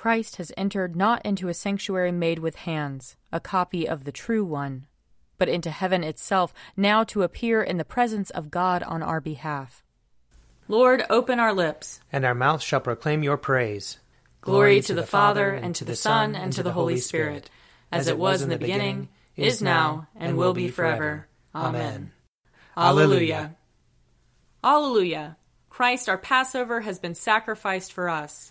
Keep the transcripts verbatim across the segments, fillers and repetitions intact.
Christ has entered not into a sanctuary made with hands, a copy of the true one, but into heaven itself, now to appear in the presence of God on our behalf. Lord, open our lips, and our mouth shall proclaim your praise. Glory, Glory to, to the, the Father, and to the Son, and to the Holy Spirit, Spirit as it was in the beginning, beginning is now, and will be forever. Amen. Alleluia. Alleluia. Christ, our Passover, has been sacrificed for us.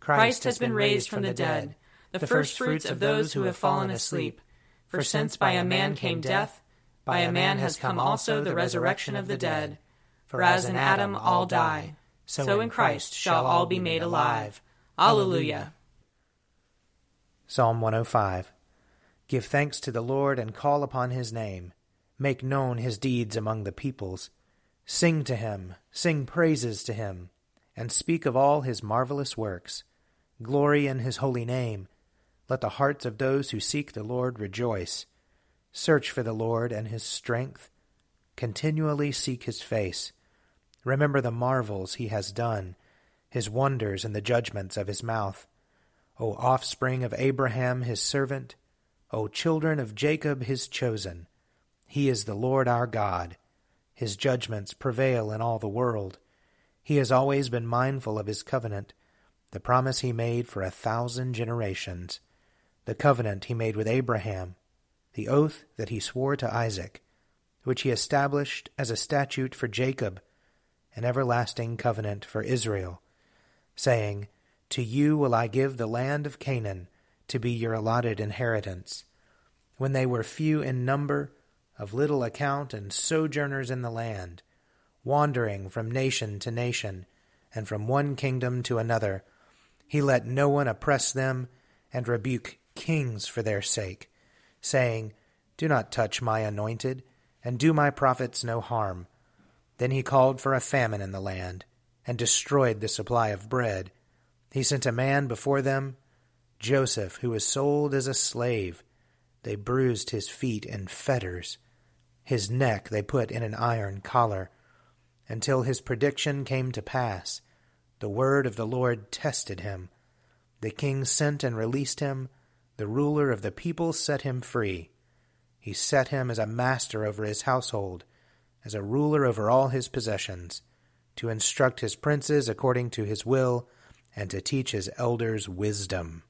Christ has been raised from the dead, the firstfruits of those who have fallen asleep. For since by a man came death, by a man has come also the resurrection of the dead. For as in Adam all die, so in Christ shall all be made alive. Alleluia. Psalm one oh five. Give thanks to the Lord and call upon his name. Make known his deeds among the peoples. Sing to him, sing praises to him, and speak of all his marvelous works. Glory in his holy name. Let the hearts of those who seek the Lord rejoice. Search for the Lord and his strength. Continually seek his face. Remember the marvels he has done, his wonders and the judgments of his mouth. O offspring of Abraham, his servant, O children of Jacob, his chosen. He is the Lord our God. His judgments prevail in all the world. He has always been mindful of his covenant, the promise he made for a thousand generations. The covenant he made with Abraham, the oath that he swore to Isaac, which he established as a statute for Jacob, an everlasting covenant for Israel, saying, To you will I give the land of Canaan to be your allotted inheritance. When they were few in number, of little account, and sojourners in the land, wandering from nation to nation, and from one kingdom to another, he let no one oppress them, and rebuke kings for their sake, saying, Do not touch my anointed, and do my prophets no harm. Then he called for a famine in the land, and destroyed the supply of bread. He sent a man before them, Joseph, who was sold as a slave. They bruised his feet in fetters. His neck they put in an iron collar, until his prediction came to pass. The word of the Lord tested him. The king sent and released him. The ruler of the people set him free. He set him as a master over his household, as a ruler over all his possessions, to instruct his princes according to his will, and to teach his elders wisdom.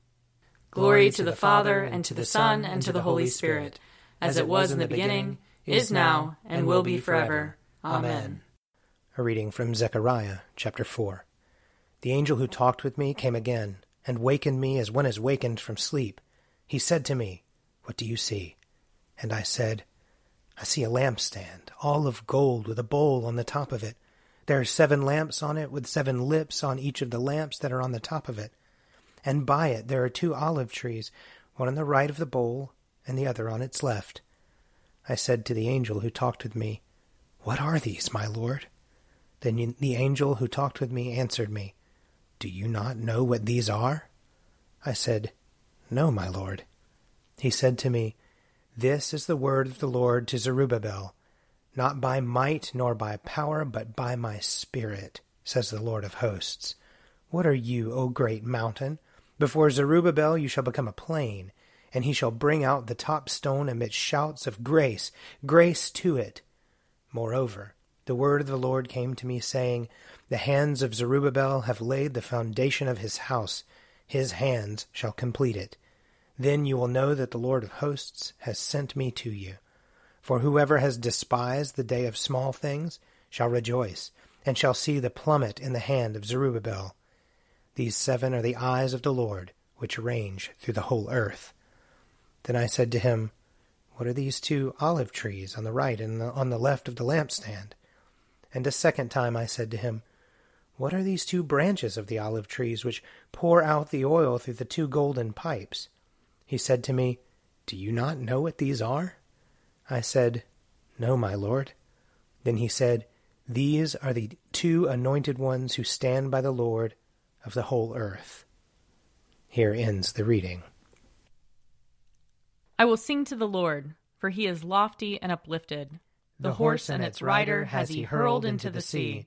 Glory to the Father, and to the Son, and to the Holy Spirit, as it was in the beginning, is now, and will be forever. Amen. A reading from Zechariah, chapter four. The angel who talked with me came again, and wakened me as one is wakened from sleep. He said to me, What do you see? And I said, I see a lampstand, all of gold, with a bowl on the top of it. There are seven lamps on it, with seven lips on each of the lamps that are on the top of it. And by it there are two olive trees, one on the right of the bowl, and the other on its left. I said to the angel who talked with me, What are these, my Lord? Then the angel who talked with me answered me, Do you not know what these are? I said, No, my Lord. He said to me, This is the word of the Lord to Zerubbabel, Not by might nor by power, but by my Spirit, says the Lord of hosts. What are you, O great mountain? Before Zerubbabel you shall become a plain, and he shall bring out the top stone amidst shouts of grace, grace to it. Moreover, the word of the Lord came to me, saying, The hands of Zerubbabel have laid the foundation of his house. His hands shall complete it. Then you will know that the Lord of hosts has sent me to you. For whoever has despised the day of small things shall rejoice, and shall see the plummet in the hand of Zerubbabel. These seven are the eyes of the Lord, which range through the whole earth. Then I said to him, What are these two olive trees on the right and on the left of the lampstand? And a second time I said to him, What are these two branches of the olive trees which pour out the oil through the two golden pipes? He said to me, Do you not know what these are? I said, No, my Lord. Then he said, These are the two anointed ones who stand by the Lord of the whole earth. Here ends the reading. I will sing to the Lord, for he is lofty and uplifted. The, the horse and its rider has he hurled into the sea.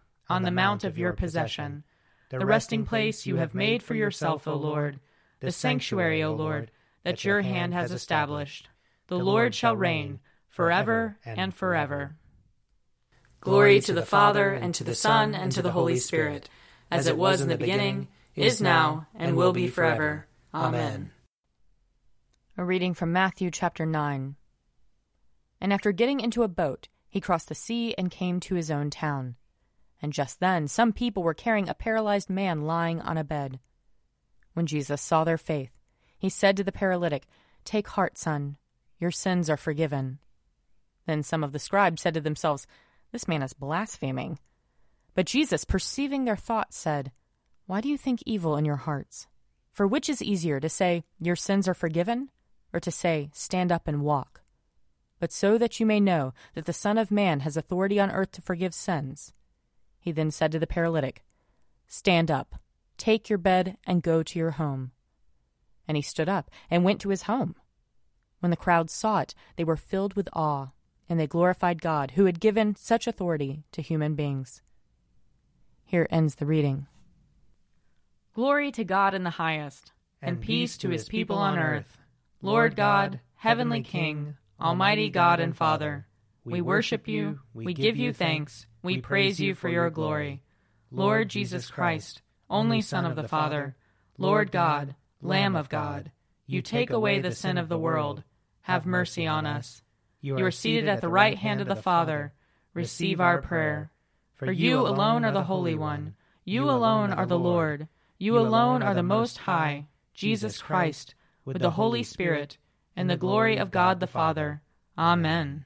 on the mount of your possession, the resting place you have made for yourself, O Lord, the sanctuary, O Lord, that your hand has established. The Lord shall reign forever and forever. Glory to the Father, and to the Son, and to the Holy Spirit, as it was in the beginning, is now, and will be forever. Amen. A reading from Matthew chapter nine. And after getting into a boat, he crossed the sea and came to his own town. And just then some people were carrying a paralyzed man lying on a bed. When Jesus saw their faith, he said to the paralytic, Take heart, son, your sins are forgiven. Then some of the scribes said to themselves, This man is blaspheming. But Jesus, perceiving their thoughts, said, Why do you think evil in your hearts? For which is easier, to say, Your sins are forgiven, or to say, Stand up and walk? But so that you may know that the Son of Man has authority on earth to forgive sins. He then said to the paralytic, Stand up, take your bed, and go to your home. And he stood up and went to his home. When the crowd saw it, they were filled with awe, and they glorified God, who had given such authority to human beings. Here ends the reading. Glory to God in the highest, and, and peace to his people on earth. Lord God, heavenly King, almighty God and Father, we worship you, we give you thanks, we praise you for your glory. Lord Jesus Christ, only Son of the Father, Lord God, Lamb of God, you take away the sin of the world. Have mercy on us. You are seated at the right hand of the Father. Receive our prayer. For you alone are the Holy One. You alone are the Lord. You alone are the Most High, Jesus Christ, with the Holy Spirit, and the glory of God the Father. Amen.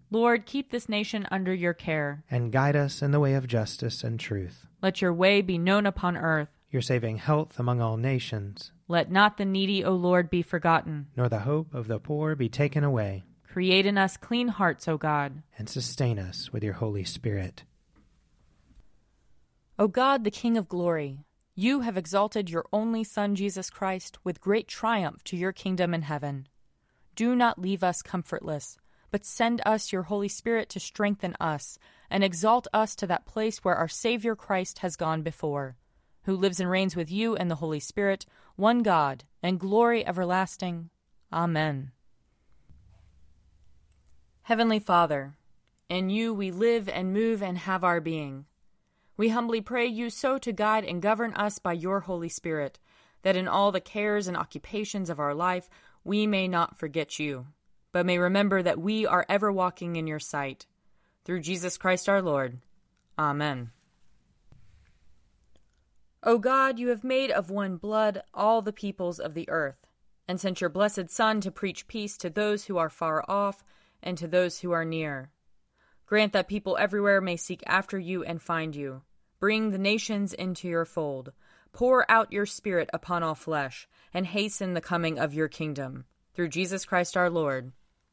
Lord, keep this nation under your care. And guide us in the way of justice and truth. Let your way be known upon earth. Your saving health among all nations. Let not the needy, O Lord, be forgotten, nor the hope of the poor be taken away. Create in us clean hearts, O God, and sustain us with your Holy Spirit. O God, the King of glory, you have exalted your only Son, Jesus Christ, with great triumph to your kingdom in heaven. Do not leave us comfortless, but send us your Holy Spirit to strengthen us and exalt us to that place where our Savior Christ has gone before, who lives and reigns with you and the Holy Spirit, one God, and glory everlasting. Amen. Heavenly Father, in you we live and move and have our being. We humbly pray you so to guide and govern us by your Holy Spirit, that in all the cares and occupations of our life we may not forget you, but may remember that we are ever walking in your sight. Through Jesus Christ our Lord. Amen. O God, you have made of one blood all the peoples of the earth, and sent your blessed Son to preach peace to those who are far off and to those who are near. Grant that people everywhere may seek after you and find you. Bring the nations into your fold. Pour out your Spirit upon all flesh, and hasten the coming of your kingdom. Through Jesus Christ our Lord.